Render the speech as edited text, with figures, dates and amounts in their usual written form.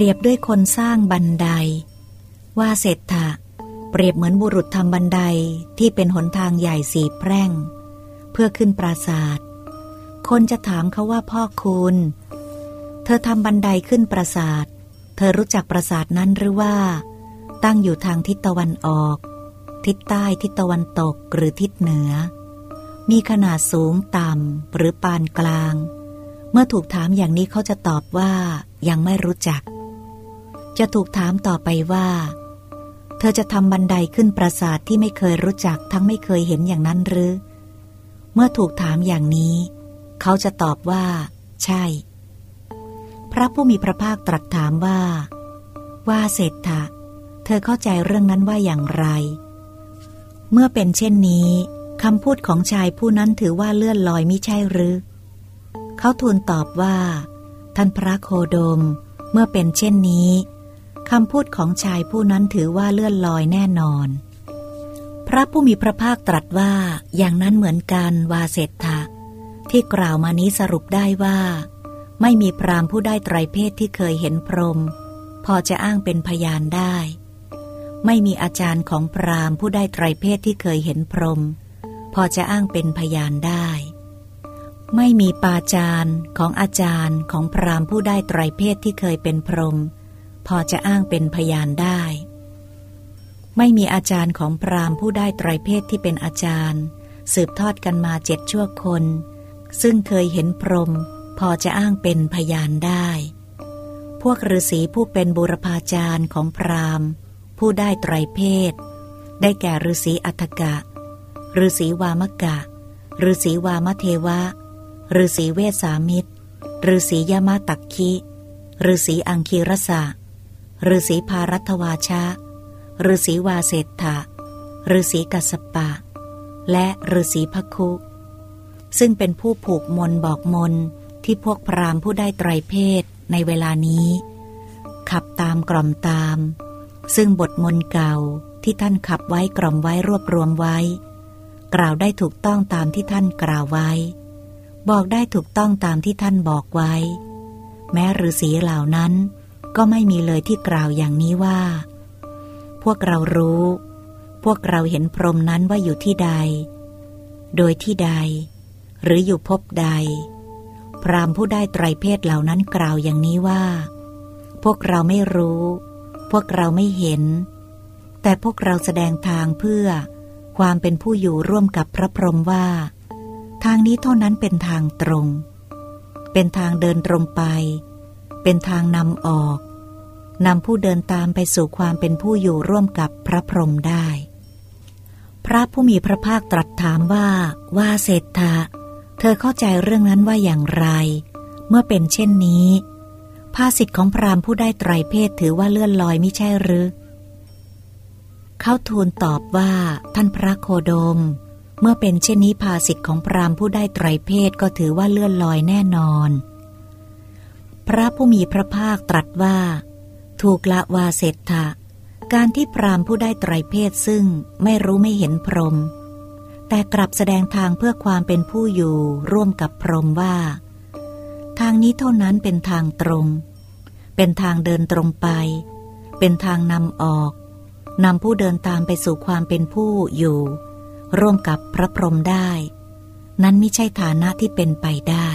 รียบด้วยคนสร้างบันไดว่าเศรษฐะเปรียบเหมือนบุรุษทำบันไดที่เป็นหนทางใหญ่สี่แพร่งเพื่อขึ้นปราสาทคนจะถามเขาว่าพ่อคุณเธอทำบันไดขึ้นปราสาทเธอรู้จักปราสาทนั้นหรือว่าตั้งอยู่ทางทิศตะวันออกทิศใต้ทิศตะวันตกหรือทิศเหนือมีขนาดสูงต่ำหรือปานกลางเมื่อถูกถามอย่างนี้เขาจะตอบว่ายังไม่รู้จักจะถูกถามต่อไปว่าเธอจะทำบันไดขึ้นปราสาทที่ไม่เคยรู้จักทั้งไม่เคยเห็นอย่างนั้นหรือเมื่อถูกถามอย่างนี้เขาจะตอบว่าใช่พระผู้มีพระภาคตรัสถามว่าเศรษฐะเธอเข้าใจเรื่องนั้นว่าอย่างไรเมื่อเป็นเช่นนี้คำพูดของชายผู้นั้นถือว่าเลื่อนลอยมิใช่หรือเขาทูลตอบว่าท่านพระโคโดมเมื่อเป็นเช่นนี้คำพูดของชายผู้นั้นถือว่าเลื่อนลอยแน่นอนพระผู้มีพระภาคตรัสว่าอย่างนั้นเหมือนกันวาเศรษฐะที่กล่าวมานี้สรุปได้ว่าไม่มีพราหมณ์ผู้ได้ไตรเพศที่เคยเห็นพรหมพอจะอ้างเป็นพยานได้ไม่มีอาจารย์ของพราหมณ์ผู้ได้ไตรเพศที่เคยเห็นพรหมพอจะอ้างเป็นพยานได้ไม่มีปาจารย์ของอาจารย์ของพราหมณ์ผู้ได้ไตรเพศที่เคยเป็นพรหมพอจะอ้างเป็นพยานได้ไม่มีอาจารย์ของพราหมณ์ผู้ได้ไตรเพศที่เป็นอาจารย์สืบทอดกันมาเจ็ดชั่วคนซึ่งเคยเห็นพรหมพอจะอ้างเป็นพยานได้พวกฤาษีผู้เป็นบูรพาจารย์ของพราหมณ์ผู้ได้ไตรเพศได้แก่ฤาษีอัฏฐกะฤาษีวามกะฤาษีวามเทวะฤาษีเวสสามิตรฤาษียมตักขิฤาษีอังคีรสะฤาษีภารัตวาชะฤาษีวาเสตถะฤาษีกัสสปะและฤาษีภคุซึ่งเป็นผู้ผูกมนบอกมนที่พวกพราหมณ์ผู้ได้ไตรเพศในเวลานี้ขับตามกล่อมตามซึ่งบทมนต์เก่าที่ท่านขับไว้กล่อมไว้รวบรวมไว้กล่าวได้ถูกต้องตามที่ท่านกล่าวไว้บอกได้ถูกต้องตามที่ท่านบอกไว้แม้ฤาษีเหล่านั้นก็ไม่มีเลยที่กล่าวอย่างนี้ว่าพวกเรารู้พวกเราเห็นพรหมนั้นว่าอยู่ที่ใดโดยที่ใดหรืออยู่ภพใดพราหมณ์ผู้ได้ไตรเพศเหล่านั้นกล่าวอย่างนี้ว่าพวกเราไม่รู้พวกเราไม่เห็นแต่พวกเราแสดงทางเพื่อความเป็นผู้อยู่ร่วมกับพระพรหมว่าทางนี้เท่านั้นเป็นทางตรงเป็นทางเดินตรงไปเป็นทางนำออกนำผู้เดินตามไปสู่ความเป็นผู้อยู่ร่วมกับพระพรหมได้พระผู้มีพระภาคตรัสถามว่าเศรษฐะเธอเข้าใจเรื่องนั้นว่าอย่างไรเมื่อเป็นเช่นนี้ภาษิตของพราหมณ์ผู้ได้ไตรเพศถือว่าเลื่อนลอยมิใช่หรือเขาทูลตอบว่าท่านพระโคโดมเมื่อเป็นเช่นนี้ภาษิตของพราหมณ์ผู้ได้ไตรเพศก็ถือว่าเลื่อนลอยแน่นอนพระผู้มีพระภาคตรัสว่าถูกละวาเศรษฐะการที่พราหมณ์ผู้ได้ไตรเพศซึ่งไม่รู้ไม่เห็นพรหมแต่กลับแสดงทางเพื่อความเป็นผู้อยู่ร่วมกับพรหมว่าทางนี้เท่านั้นเป็นทางตรงเป็นทางเดินตรงไปเป็นทางนำออกนำผู้เดินตามไปสู่ความเป็นผู้อยู่ร่วมกับพระพรหมได้นั้นไม่ใช่ฐานะที่เป็นไปได้